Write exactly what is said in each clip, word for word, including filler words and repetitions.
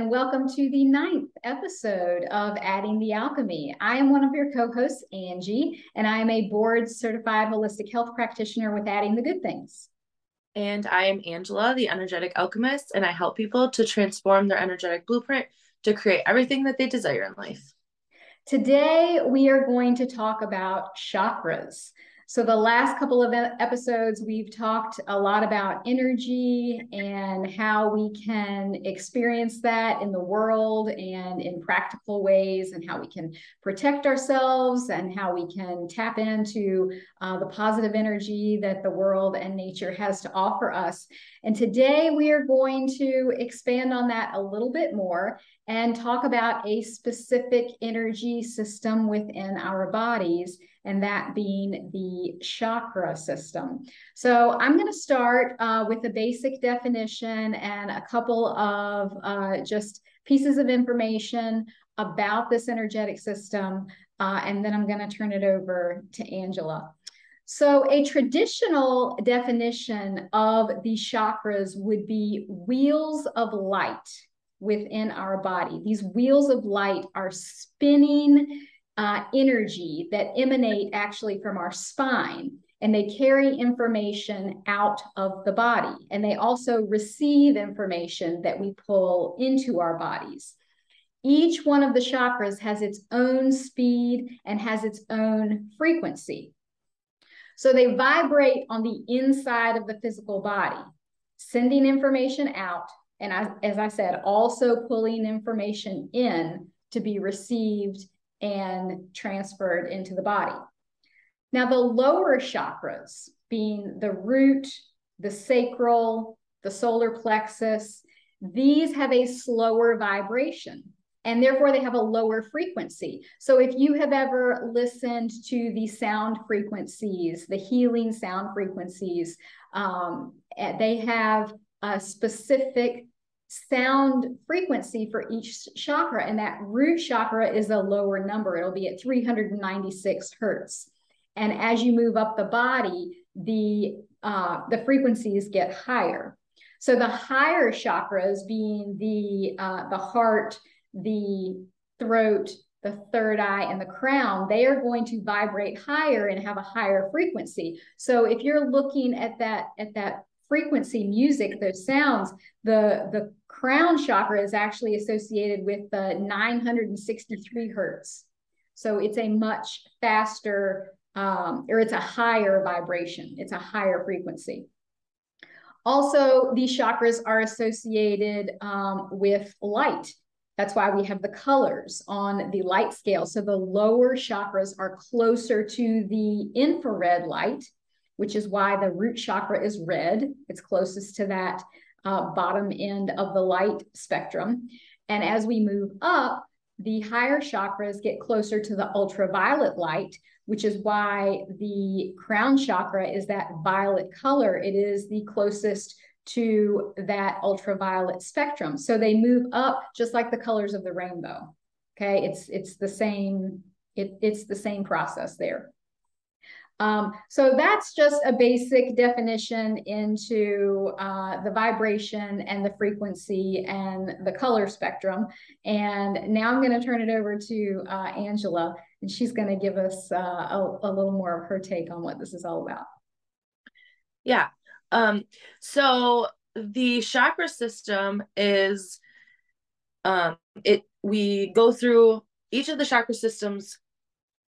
and welcome to the ninth episode of Adding the Alchemy. I am one of your co-hosts, Angie, and I am a board-certified holistic health practitioner with Adding the Good Things. And I am Angela, the Energetic Alchemist, and I help people to transform their energetic blueprint to create everything that they desire in life. Today, we are going to talk about chakras. So the last couple of episodes, we've talked a lot about energy and how we can experience that in the world and in practical ways, and how we can protect ourselves and how we can tap into uh, the positive energy that the world and nature has to offer us. And today we are going to expand on that a little bit more and talk about a specific energy system within our bodies, and that being the chakra system. So I'm going to start uh, with a basic definition and a couple of uh, just pieces of information about this energetic system, uh, and then I'm going to turn it over to Angela. So a traditional definition of the chakras would be wheels of light within our body. These wheels of light are spinning uh, energy that emanate actually from our spine, and they carry information out of the body, and they also receive information that we pull into our bodies. Each one of the chakras has its own speed and has its own frequency. So they vibrate on the inside of the physical body, sending information out, and I, as I said, also pulling information in to be received and transferred into the body. Now, the lower chakras, being the root, the sacral, the solar plexus, these have a slower vibration, and therefore they have a lower frequency. So if you have ever listened to the sound frequencies, the healing sound frequencies, um, they have a specific sound frequency for each chakra, and that root chakra is a lower number. It'll be at three hundred ninety-six hertz. And as you move up the body, the uh, the frequencies get higher. So the higher chakras, being the uh, the heart, the throat, the third eye, and the crown, they are going to vibrate higher and have a higher frequency. So if you're looking at that at that frequency music, those sounds, the, the crown chakra is actually associated with the nine hundred sixty-three hertz. So it's a much faster, um, or it's a higher vibration. It's a higher frequency. Also, these chakras are associated um, with light. That's why we have the colors on the light scale. So the lower chakras are closer to the infrared light, which is why the root chakra is red. It's closest to that uh, bottom end of the light spectrum. And as we move up, the higher chakras get closer to the ultraviolet light, which is why the crown chakra is that violet color. It is the closest to that ultraviolet spectrum. So they move up just like the colors of the rainbow. Okay, it's, it's, the, same, it, it's the same process there. Um, so that's just a basic definition into uh, the vibration and the frequency and the color spectrum. And now I'm going to turn it over to uh, Angela, and she's going to give us uh, a, a little more of her take on what this is all about. Yeah. Um, so the chakra system is, um, it, we go through each of the chakra systems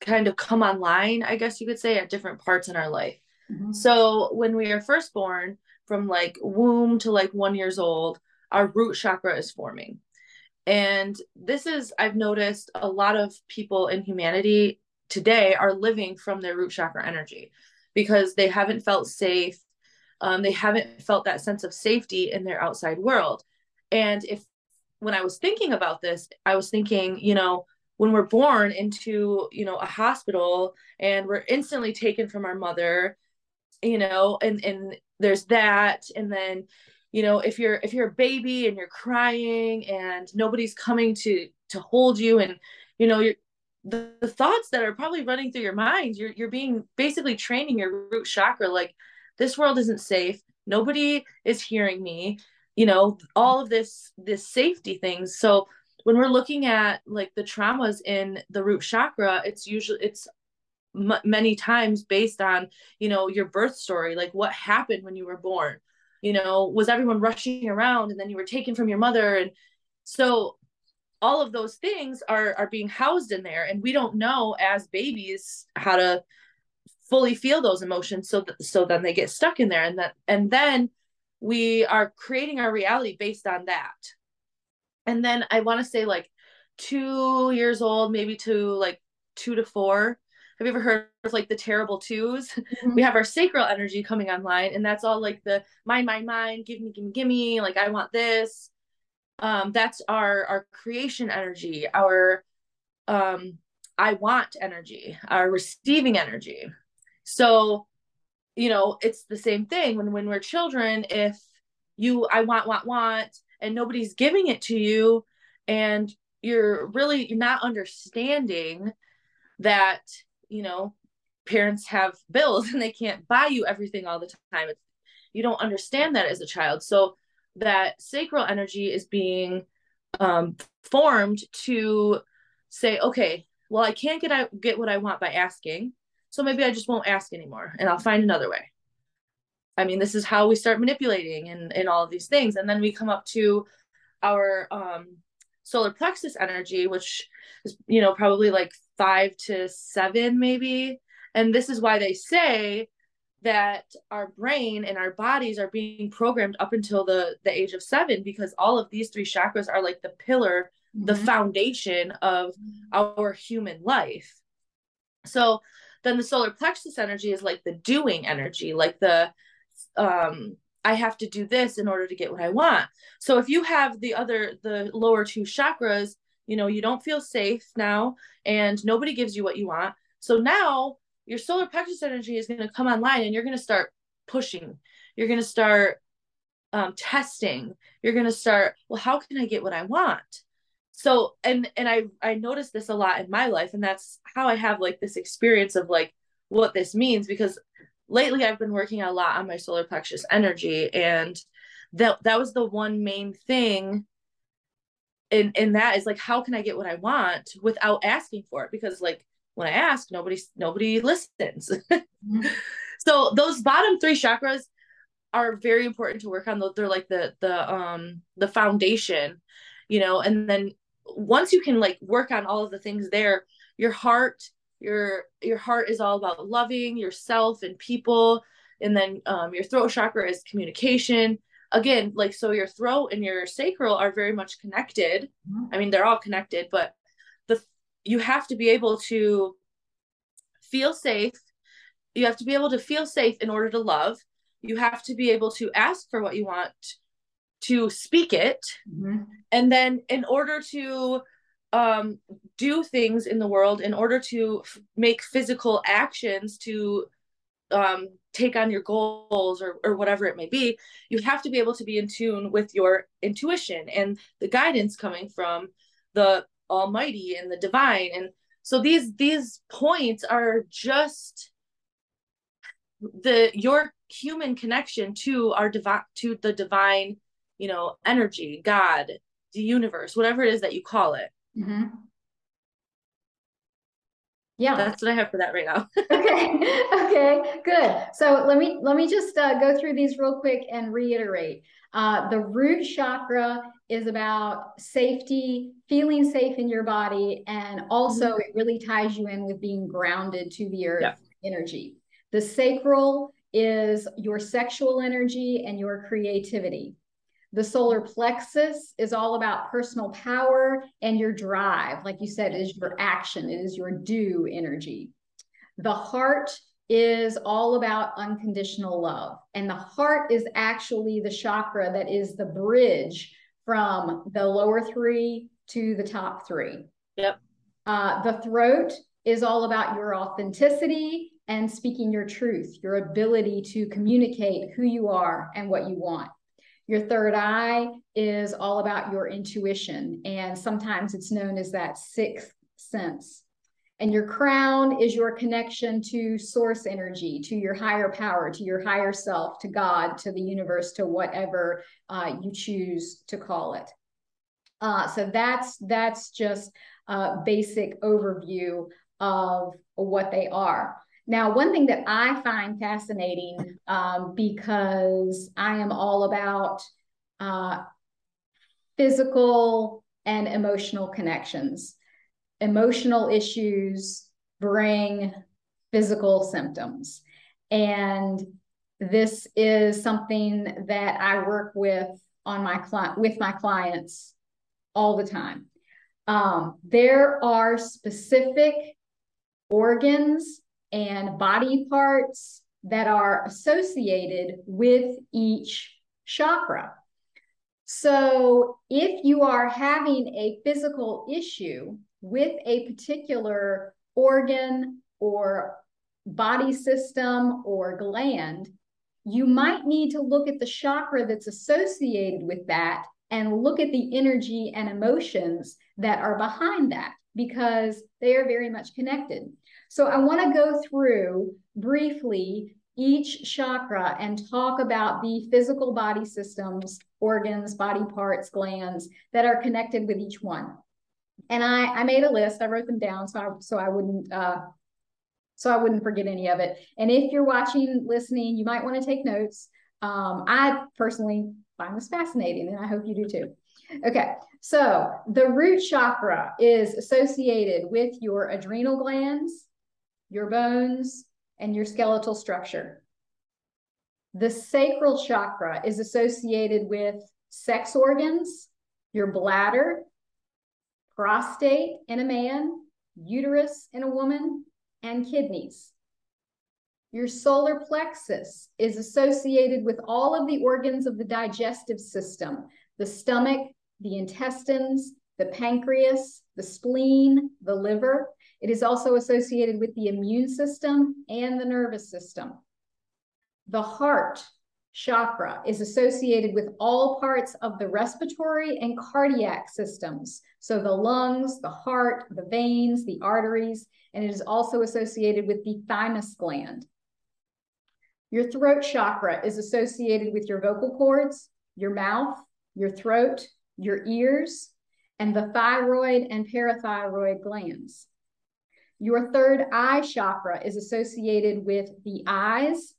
kind of come online, I guess you could say, at different parts in our life. Mm-hmm. So when we are first born, from like womb to like one years old, our root chakra is forming. And this is, I've noticed a lot of people in humanity today are living from their root chakra energy because they haven't felt safe. Um, they haven't felt that sense of safety in their outside world. And if, when I was thinking about this, I was thinking, you know, when we're born into, you know, a hospital and we're instantly taken from our mother, you know, and, and there's that. And then, you know, if you're, if you're a baby and you're crying and nobody's coming to, to hold you, and, you know, you're, the, the thoughts that are probably running through your mind, you're, you're being basically training your root chakra. Like, this world isn't safe. Nobody is hearing me. you know, all of this, this safety things. So when we're looking at like the traumas in the root chakra, it's usually, it's m- many times based on, you know, your birth story, like what happened when you were born, you know, was everyone rushing around and then you were taken from your mother? And so all of those things are, are being housed in there. And we don't know as babies how to fully feel those emotions. So, th- so then they get stuck in there, and that, and then we are creating our reality based on that. And then I want to say like two years old, maybe to like two to four. Have you ever heard of like the terrible twos? Mm-hmm. We have our sacral energy coming online, and that's all like the mind, mind, mind, give me, give me, give me, like, I want this. Um, that's our, our creation energy, our, um, I want energy, our receiving energy. So, you know, it's the same thing when, when we're children, if you, I want, want, want, and nobody's giving it to you, and you're really not understanding that, you know, parents have bills and they can't buy you everything all the time. It's, you don't understand that as a child. So that sacral energy is being um, formed to say, okay, well, I can't get, I get what I want by asking. So maybe I just won't ask anymore, and I'll find another way. I mean, this is how we start manipulating and, and all of these things. And then we come up to our um, solar plexus energy, which is, you know, probably like five to seven maybe. And this is why they say that our brain and our bodies are being programmed up until the, the age of seven, because all of these three chakras are like the pillar, mm-hmm. the foundation of our human life. So then the solar plexus energy is like the doing energy, like the, um, I have to do this in order to get what I want. So if you have the other, the lower two chakras, you know, you don't feel safe now and nobody gives you what you want. So now your solar plexus energy is going to come online, and you're going to start pushing. You're going to start um, testing. You're going to start, well, how can I get what I want? So, and, and I, I noticed this a lot in my life, and that's how I have like this experience of like what this means, because lately I've been working a lot on my solar plexus energy. And that, that was the one main thing. And, and that is like, how can I get what I want without asking for it? Because like, when I ask, nobody, nobody listens. Mm-hmm. So those bottom three chakras are very important to work on. They're like the, the, um, the foundation, you know, and then once you can like work on all of the things there, your heart, your, your heart is all about loving yourself and people. And then, um, your throat chakra is communication again. Like, so your throat and your sacral are very much connected. Mm-hmm. I mean, they're all connected, but the, you have to be able to feel safe. You have to be able to feel safe in order to love. You have to be able to ask for what you want, to speak it. Mm-hmm. And then in order to um, do things in the world, in order to f- make physical actions to um, take on your goals or, or whatever it may be, you have to be able to be in tune with your intuition and the guidance coming from the Almighty and the divine. And so these these points are just the your human connection to our divine, to the divine, you know, energy, God, the universe, whatever it is that you call it. Mm-hmm. Yeah, that's what I have for that right now. okay okay, good. So let me let me just uh, go through these real quick and reiterate. Uh, the root chakra is about safety, feeling safe in your body, and also mm-hmm. it really ties you in with being grounded to the earth. Yeah. Energy. The sacral is your sexual energy and your creativity. The solar plexus is all about personal power and your drive. Like you said, it is your action, it is your do energy. The heart is all about unconditional love. And the heart is actually the chakra that is the bridge from the lower three to the top three. Yep. Uh, the throat is all about your authenticity and speaking your truth, your ability to communicate who you are and what you want. Your third eye is all about your intuition, and sometimes it's known as that sixth sense. And your crown is your connection to source energy, to your higher power, to your higher self, to God, to the universe, to whatever uh, you choose to call it. Uh, so that's that's just a basic overview of what they are. Now, one thing that I find fascinating, um, because I am all about uh, physical and emotional connections. Emotional issues bring physical symptoms. And this is something that I work with on my client with my clients all the time. Um, there are specific organs and body parts that are associated with each chakra. So if you are having a physical issue with a particular organ or body system or gland, you might need to look at the chakra that's associated with that and look at the energy and emotions that are behind that, because they are very much connected. So I want to go through briefly each chakra and talk about the physical body systems, organs, body parts, glands that are connected with each one. And I, I made a list. I wrote them down so I, so I wouldn't uh, so I wouldn't forget any of it. And if you're watching, listening, you might want to take notes. Um, I personally find this fascinating, and I hope you do too. Okay, so the root chakra is associated with your adrenal glands, your bones, and your skeletal structure. The sacral chakra is associated with sex organs, your bladder, prostate in a man, uterus in a woman, and kidneys. Your solar plexus is associated with all of the organs of the digestive system, the stomach, the intestines, the pancreas, the spleen, the liver. It is also associated with the immune system and the nervous system. The heart chakra is associated with all parts of the respiratory and cardiac systems. So the lungs, the heart, the veins, the arteries, and it is also associated with the thymus gland. Your throat chakra is associated with your vocal cords, your mouth, your throat, your ears, and the thyroid and parathyroid glands. Your third eye chakra is associated with the eyes,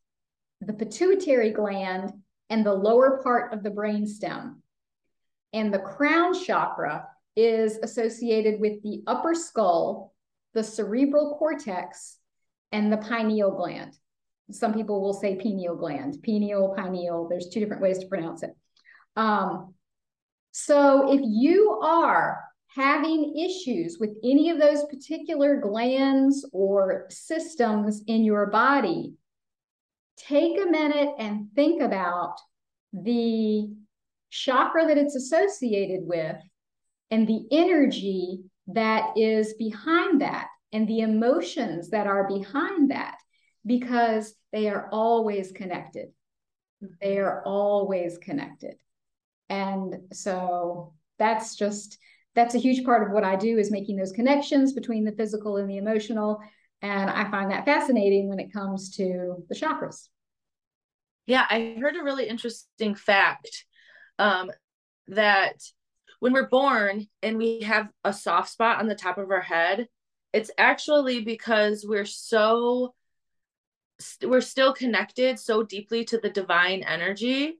the pituitary gland, and the lower part of the brainstem. And the crown chakra is associated with the upper skull, the cerebral cortex, and the pineal gland. Some people will say pineal gland, pineal, pineal. There's two different ways to pronounce it. Um, so if you are having issues with any of those particular glands or systems in your body, take a minute and think about the chakra that it's associated with and the energy that is behind that and the emotions that are behind that, because they are always connected. They are always connected. And so that's just, that's a huge part of what I do, is making those connections between the physical and the emotional. And I find that fascinating when it comes to the chakras. Yeah, I heard a really interesting fact um, that when we're born and we have a soft spot on the top of our head, it's actually because we're so, st- we're still connected so deeply to the divine energy.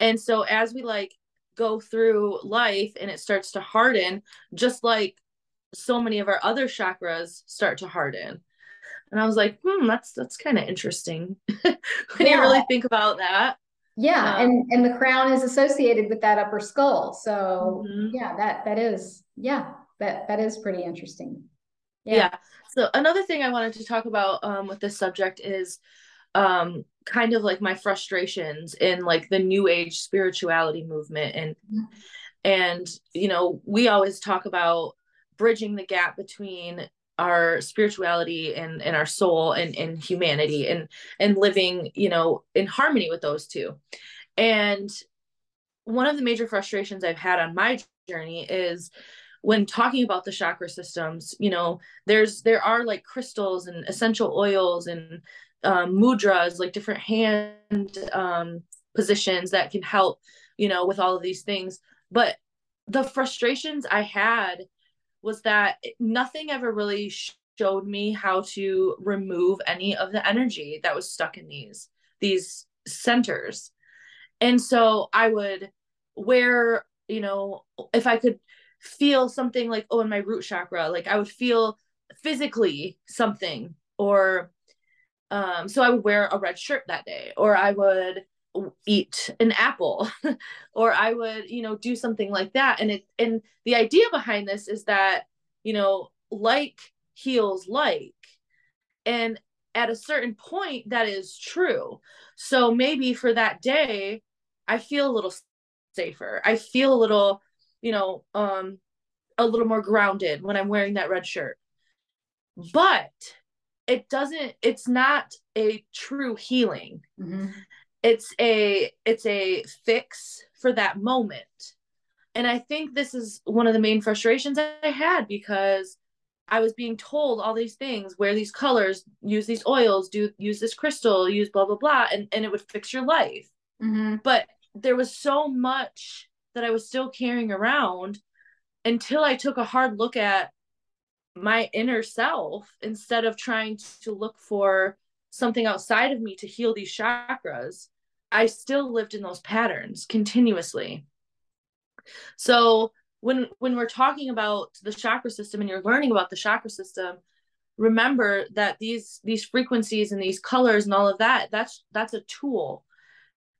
And so as we like go through life and it starts to harden, just like so many of our other chakras start to harden. And I was like, hmm, that's, that's kind of interesting when yeah. you really think about that. Yeah. Um, and, and the crown is associated with that upper skull. So mm-hmm. yeah, that, that is, yeah, that, that is pretty interesting. Yeah. yeah. So another thing I wanted to talk about um, with this subject is um, kind of like my frustrations in like the new age spirituality movement. And, mm-hmm. and, you know, we always talk about bridging the gap between our spirituality and, and our soul and, and humanity and, and living, you know, in harmony with those two. And one of the major frustrations I've had on my journey is when talking about the chakra systems, you know, there's, there are like crystals and essential oils and um, mudras, like different hand um, positions that can help, you know, with all of these things. But the frustrations I had was that nothing ever really showed me how to remove any of the energy that was stuck in these, these centers. And so I would wear, you know, if I could feel something like, oh, in my root chakra, like I would feel physically something, or, um, so I would wear a red shirt that day, or I would eat an apple or I would, you know, do something like that. And it, and the idea behind this is that, you know, like heals like, and at a certain point that is true. So maybe for that day, I feel a little safer. I feel a little, you know, um, a little more grounded when I'm wearing that red shirt, but it doesn't, it's not a true healing. Mm-hmm. It's a, it's a fix for that moment. And I think this is one of the main frustrations that I had, because I was being told all these things, wear these colors, use these oils, do use this crystal, use blah, blah, blah. And, and it would fix your life. Mm-hmm. But there was so much that I was still carrying around until I took a hard look at my inner self, instead of trying to look for something outside of me to heal these chakras. I still lived in those patterns continuously. So when, when we're talking about the chakra system and you're learning about the chakra system, remember that these, these frequencies and these colors and all of that, that's, that's a tool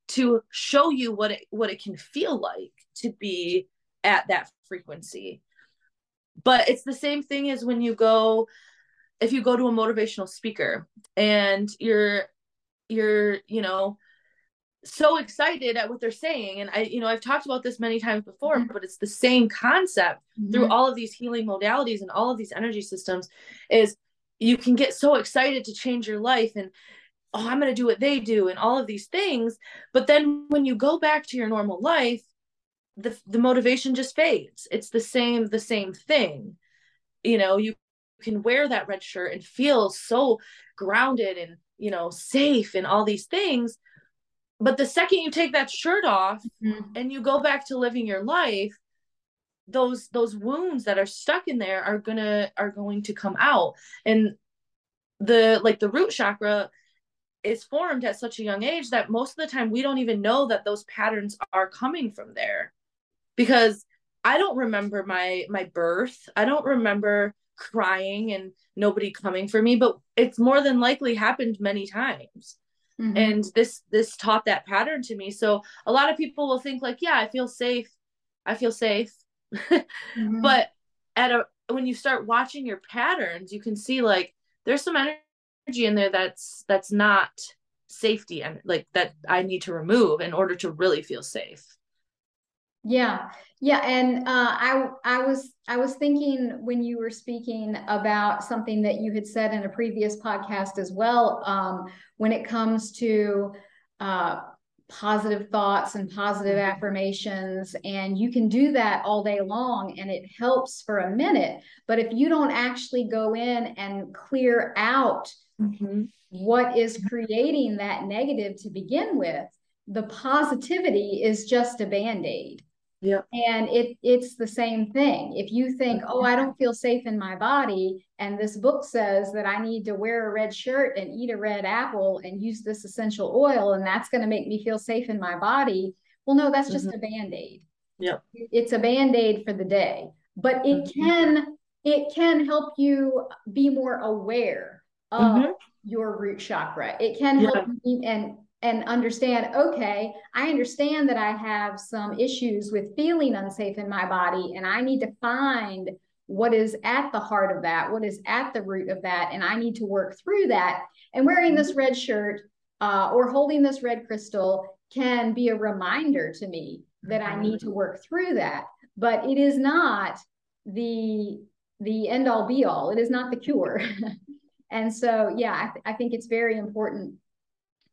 to show you what it, what it can feel like to be at that frequency. But it's the same thing as when you go, if you go to a motivational speaker and you're, you're, you know, so excited at what they're saying. And I, you know, I've talked about this many times before, but it's the same concept mm-hmm. through all of these healing modalities and all of these energy systems, is you can get so excited to change your life and, oh, I'm going to do what they do and all of these things. But then when you go back to your normal life, the, the motivation just fades. It's the same, the same thing. You know, you can wear that red shirt and feel so grounded and, you know, safe and all these things. But the second you take that shirt off mm-hmm. and you go back to living your life, those, those wounds that are stuck in there are gonna, are going to come out. And the, like the root chakra is formed at such a young age that most of the time we don't even know that those patterns are coming from there, because I don't remember my, my birth. I don't remember crying and nobody coming for me, but it's more than likely happened many times. Mm-hmm. And this, this taught that pattern to me. So a lot of people will think like, yeah, I feel safe. I feel safe. mm-hmm. But at a, when you start watching your patterns, you can see like there's some energy in there that's that's not safety, and like that I need to remove in order to really feel safe. Yeah, yeah. And uh I I was I was thinking when you were speaking about something that you had said in a previous podcast as well, um when it comes to uh positive thoughts and positive affirmations, and you can do that all day long and it helps for a minute, but if you don't actually go in and clear out mm-hmm. what is creating that negative to begin with, the positivity is just a band-aid. Yeah. And it it's the same thing. If you think, oh, I don't feel safe in my body, and this book says that I need to wear a red shirt and eat a red apple and use this essential oil, and that's going to make me feel safe in my body. Well, no, that's just mm-hmm. a band-aid. Yeah. It's a band-aid for the day, but it can it can help you be more aware of mm-hmm. your root chakra. It can help yeah. you and and understand, okay, I understand that I have some issues with feeling unsafe in my body, and I need to find what is at the heart of that, what is at the root of that, and I need to work through that. And wearing this red shirt uh, or holding this red crystal can be a reminder to me that I need to work through that. But it is not the, the end all be all. It is not the cure. And so, yeah, I, th- I think it's very important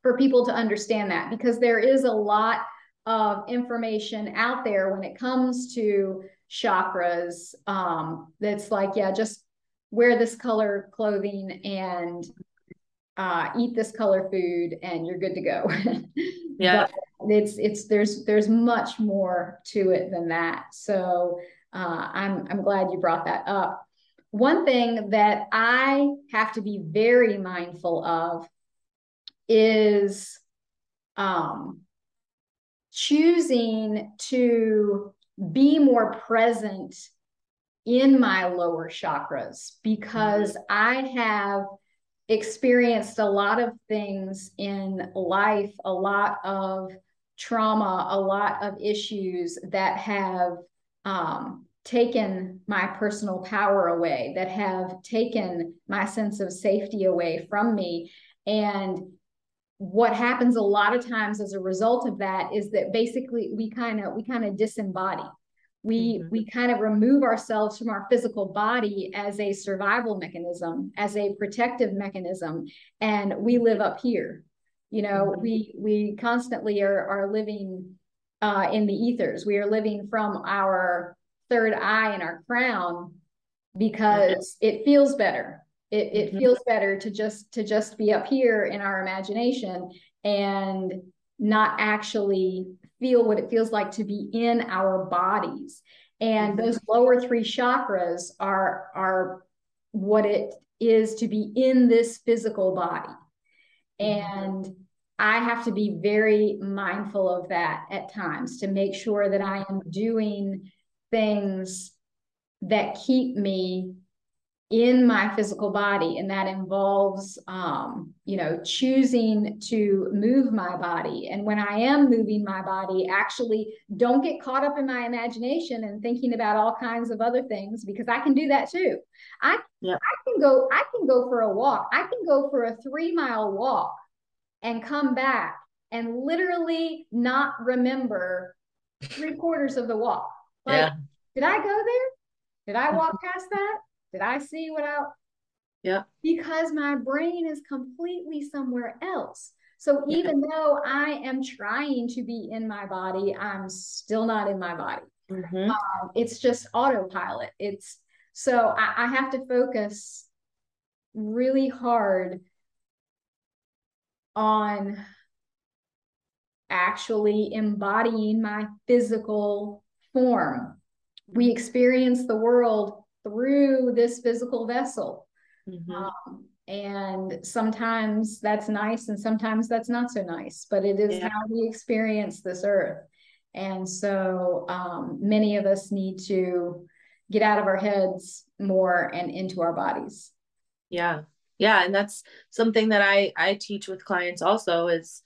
for people to understand that, because there is a lot of information out there when it comes to chakras. Um, that's like, yeah, just wear this color clothing and uh, eat this color food and you're good to go. Yeah. But it's, it's, there's, there's much more to it than that. So uh, I'm, I'm glad you brought that up. One thing that I have to be very mindful of is um, choosing to be more present in my lower chakras, because I have experienced a lot of things in life, a lot of trauma, a lot of issues that have um, taken my personal power away, that have taken my sense of safety away from me. And what happens a lot of times as a result of that is that basically we kind of, we kind of disembody. We, mm-hmm. we kind of remove ourselves from our physical body as a survival mechanism, as a protective mechanism. And we live up here, you know, mm-hmm. we, we constantly are, are living uh, in the ethers. We are living from our third eye and our crown because mm-hmm. it feels better. It, it mm-hmm. feels better to just, to just be up here in our imagination and not actually feel what it feels like to be in our bodies. And those lower three chakras are, are what it is to be in this physical body. And I have to be very mindful of that at times to make sure that I am doing things that keep me in my physical body. And that involves, um, you know, choosing to move my body. And when I am moving my body, actually don't get caught up in my imagination and thinking about all kinds of other things, because I can do that too. I, yeah. I can go, I can go for a walk. I can go for a three mile walk and come back and literally not remember three quarters of the walk. Like, yeah. Did I go there? Did I walk past that? Did I see what I, yeah, because my brain is completely somewhere else. So yeah. even though I am trying to be in my body, I'm still not in my body. Mm-hmm. Um, it's just autopilot. It's so I, I have to focus really hard on actually embodying my physical form. We experience the world through this physical vessel. Mm-hmm. um, and sometimes that's nice and sometimes that's not so nice, but it is yeah. how we experience this earth. And so um, many of us need to get out of our heads more and into our bodies. Yeah. Yeah. And that's something that I, I teach with clients also is,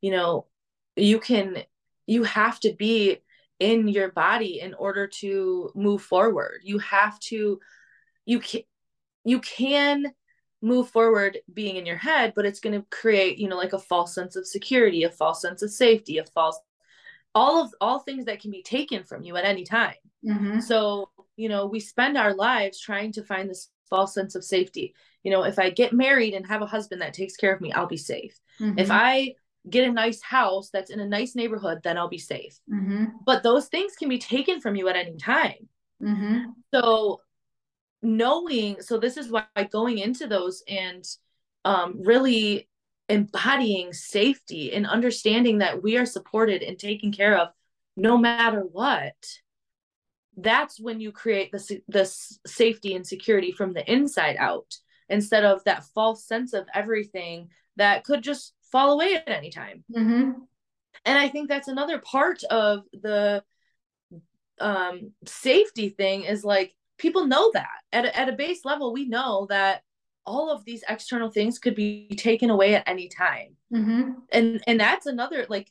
you know, you can, you have to be in your body in order to move forward. You have to, you can, you can move forward being in your head, but it's going to create, you know, like a false sense of security, a false sense of safety, a false, all of, all things that can be taken from you at any time. Mm-hmm. So, you know, we spend our lives trying to find this false sense of safety. You know, if I get married and have a husband that takes care of me, I'll be safe. Mm-hmm. If I get a nice house that's in a nice neighborhood, then I'll be safe. Mm-hmm. But those things can be taken from you at any time. Mm-hmm. So knowing, so this is why going into those and um, really embodying safety and understanding that we are supported and taken care of no matter what, that's when you create this, this safety and security from the inside out, instead of that false sense of everything that could just fall away at any time. Mm-hmm. And I think that's another part of the um, safety thing is like, people know that at a, at a base level, we know that all of these external things could be taken away at any time. Mm-hmm. And, and that's another, like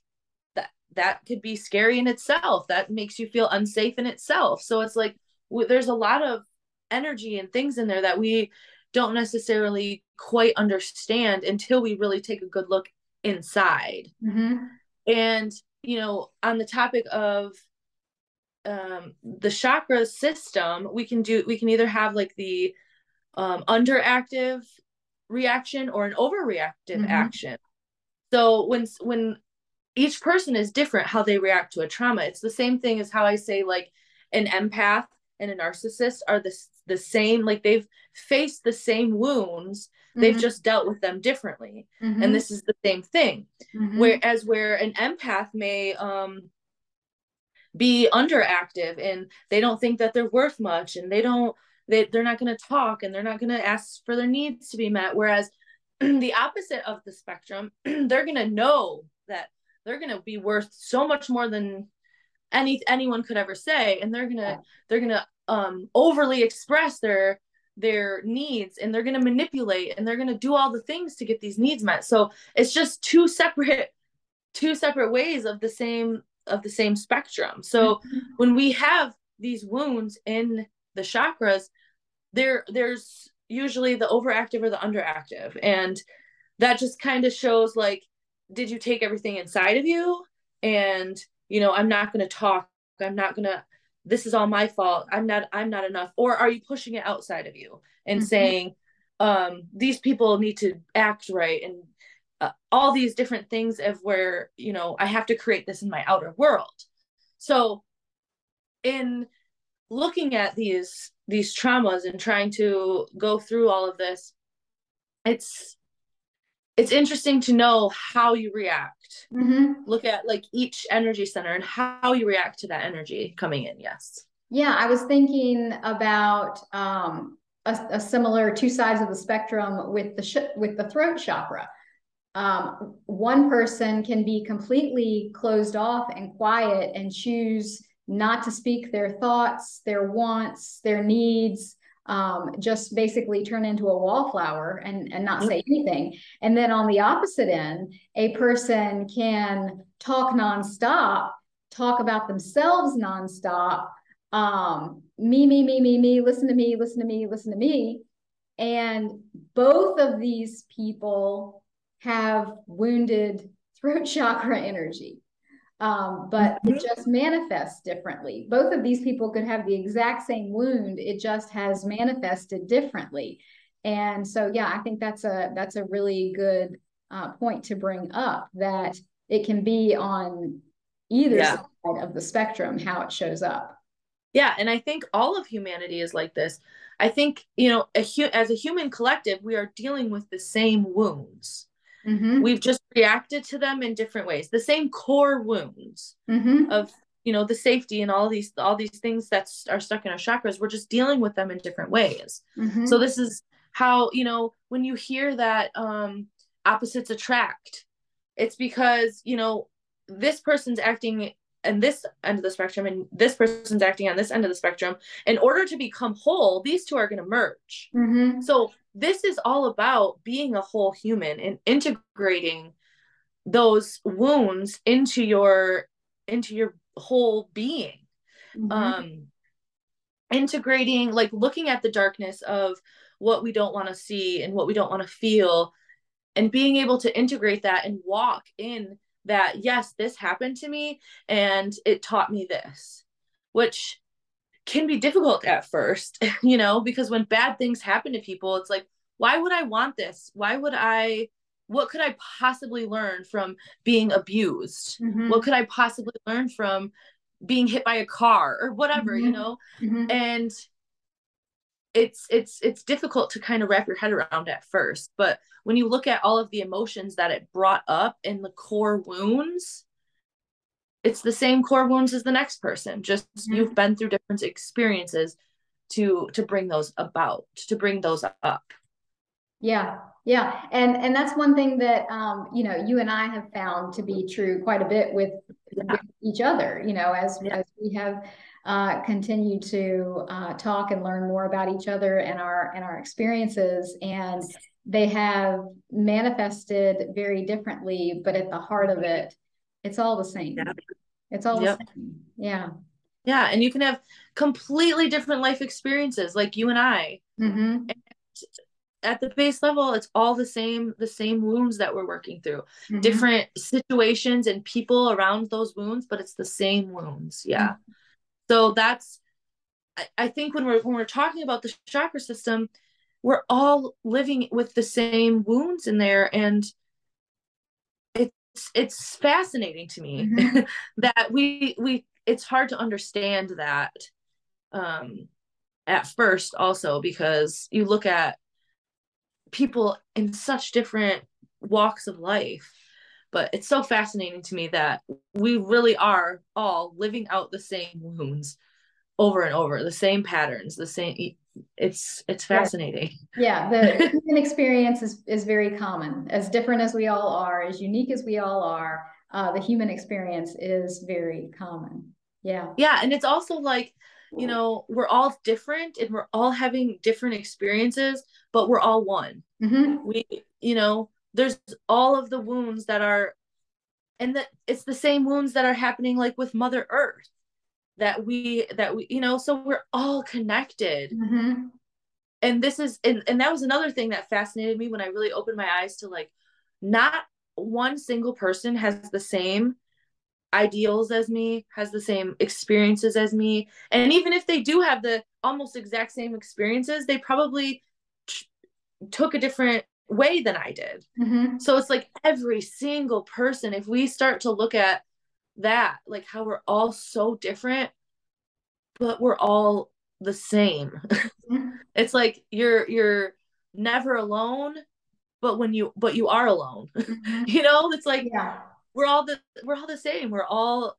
that, that could be scary in itself. That makes you feel unsafe in itself. So it's like, w- there's a lot of energy and things in there that we don't necessarily quite understand until we really take a good look inside. Mm-hmm. And, you know, on the topic of um, the chakra system, we can do, we can either have like the um, underactive reaction or an overreactive mm-hmm. action. So when, when each person is different, how they react to a trauma, it's the same thing as how I say, like, an empath and a narcissist are the, the same, like they've faced the same wounds. Mm-hmm. They've just dealt with them differently. Mm-hmm. And this is the same thing. Mm-hmm. Whereas where an empath may um, be underactive and they don't think that they're worth much, and they don't, they, they're not going to talk, and they're not going to ask for their needs to be met. Whereas the opposite of the spectrum, they're going to know that they're going to be worth so much more than any anyone could ever say, and they're gonna they're gonna um overly express their their needs, and they're gonna manipulate, and they're gonna do all the things to get these needs met. So it's just two separate two separate ways of the same of the same spectrum. So mm-hmm. when we have these wounds in the chakras, there there's usually the overactive or the underactive, and that just kind of shows, like, did you take everything inside of you? And you know, I'm not going to talk. I'm not going to, this is all my fault. I'm not, I'm not enough. Or are you pushing it outside of you and mm-hmm. saying, um, these people need to act right. And uh, all these different things of where, you know, I have to create this in my outer world. So in looking at these, these traumas and trying to go through all of this, it's, it's interesting to know how you react. Mm-hmm. Look at like each energy center and how you react to that energy coming in. Yes. Yeah. I was thinking about um, a, a similar two sides of the spectrum with the, sh with the throat chakra. Um, one person can be completely closed off and quiet and choose not to speak their thoughts, their wants, their needs, um, just basically turn into a wallflower and, and not say anything. And then on the opposite end, a person can talk nonstop, talk about themselves nonstop, um, me, me, me, me, me, listen to me, listen to me, listen to me. And both of these people have wounded throat chakra energy. Um, but it just manifests differently. Both of these people could have the exact same wound. It just has manifested differently. And so, yeah, I think that's a, that's a really good uh, point to bring up, that it can be on either yeah. side of the spectrum, how it shows up. Yeah. And I think all of humanity is like this. I think, you know, a hu as a human collective, we are dealing with the same wounds. Mm-hmm. We've just reacted to them in different ways. The same core wounds mm-hmm. of, you know, the safety and all these, all these things that are stuck in our chakras. We're just dealing with them in different ways. Mm-hmm. So this is how, you know, when you hear that um, opposites attract, it's because, you know, this person's acting on this end of the spectrum and this person's acting on this end of the spectrum. In order to become whole, these two are going to merge. Mm-hmm. So this is all about being a whole human and integrating those wounds into your, into your whole being. Mm-hmm. Um, integrating, like looking at the darkness of what we don't want to see and what we don't want to feel, and being able to integrate that and walk in that, yes, this happened to me and it taught me this, which can be difficult at first, you know, because when bad things happen to people, it's like, why would I want this? Why would I, what could I possibly learn from being abused? Mm-hmm. What could I possibly learn from being hit by a car or whatever, mm-hmm. you know? Mm-hmm. And it's, it's, it's difficult to kind of wrap your head around at first, but when you look at all of the emotions that it brought up in the core wounds, it's the same core wounds as the next person. Just mm-hmm. you've been through different experiences to, to bring those about, to bring those up. Yeah. Yeah. And, and that's one thing that, um, you know, you and I have found to be true quite a bit with, yeah. with each other, you know, as, yeah. as we have uh, continued to uh, talk and learn more about each other and our, and our experiences. And they have manifested very differently, but at the heart of it, it's all the same. Yeah. It's all yep. the same. Yeah. Yeah. And you can have completely different life experiences like you and I. Mm-hmm. And at the base level, it's all the same, the same wounds that we're working through. Mm-hmm. Different situations and people around those wounds, but it's the same wounds. Yeah. Mm-hmm. So that's, I, I think when we're, when we're talking about the chakra system, we're all living with the same wounds in there. And It's, it's fascinating to me mm-hmm. that we, we, it's hard to understand that um, at first also, because you look at people in such different walks of life, but it's so fascinating to me that we really are all living out the same wounds over and over, the same patterns, the same. It's, it's fascinating. Yeah. yeah the human experience is, is very common. As different as we all are, as unique as we all are, uh, the human experience is very common. Yeah. Yeah. And it's also like, you know, we're all different and we're all having different experiences, but we're all one. Mm-hmm. We, you know, there's all of the wounds that are, and that it's the same wounds that are happening, like with Mother Earth, that we, that we, you know, so we're all connected. Mm-hmm. And this is, and, and that was another thing that fascinated me when I really opened my eyes to, like, not one single person has the same ideals as me, has the same experiences as me. And even if they do have the almost exact same experiences, they probably t- took a different way than I did. Mm-hmm. So it's like every single person, if we start to look at that, like how we're all so different, but we're all the same. Mm-hmm. It's like you're you're never alone, but when you but you are alone. Mm-hmm. You know, it's like, yeah. We're all the, we're all the same. We're all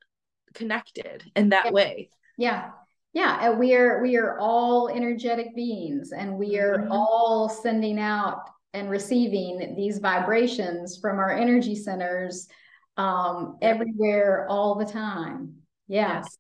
connected in that yeah. way. Yeah. Yeah. And we are, we are all energetic beings, and we are mm-hmm. all sending out and receiving these vibrations from our energy centers, um, everywhere, all the time. Yeah. Yes.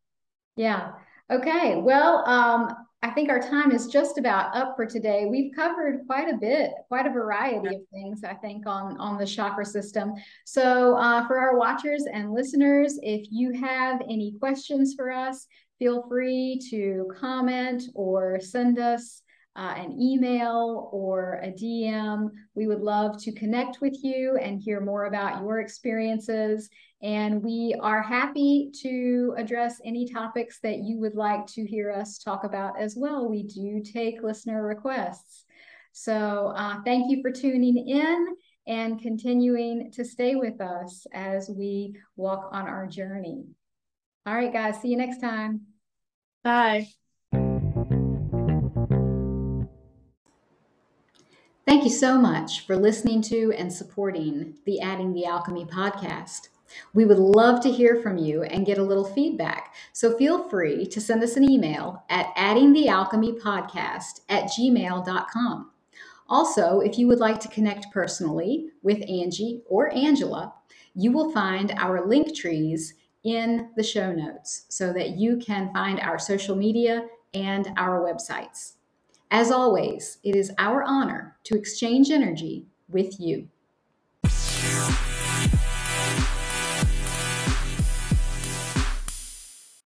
Yeah. Okay. Well, um, I think our time is just about up for today. We've covered quite a bit, quite a variety of things, I think, on, on the chakra system. So uh, for our watchers and listeners, if you have any questions for us, feel free to comment or send us uh, an email or a D M. We would love to connect with you and hear more about your experiences. And we are happy to address any topics that you would like to hear us talk about as well. We do take listener requests. So uh, thank you for tuning in and continuing to stay with us as we walk on our journey. All right, guys, see you next time. Bye. Thank you so much for listening to and supporting the Adding the Alchemy podcast. We would love to hear from you and get a little feedback, so feel free to send us an email at adding the alchemy podcast at gmail dot com. Also, if you would like to connect personally with Angie or Angela, you will find our link trees in the show notes so that you can find our social media and our websites. As always, it is our honor to exchange energy with you.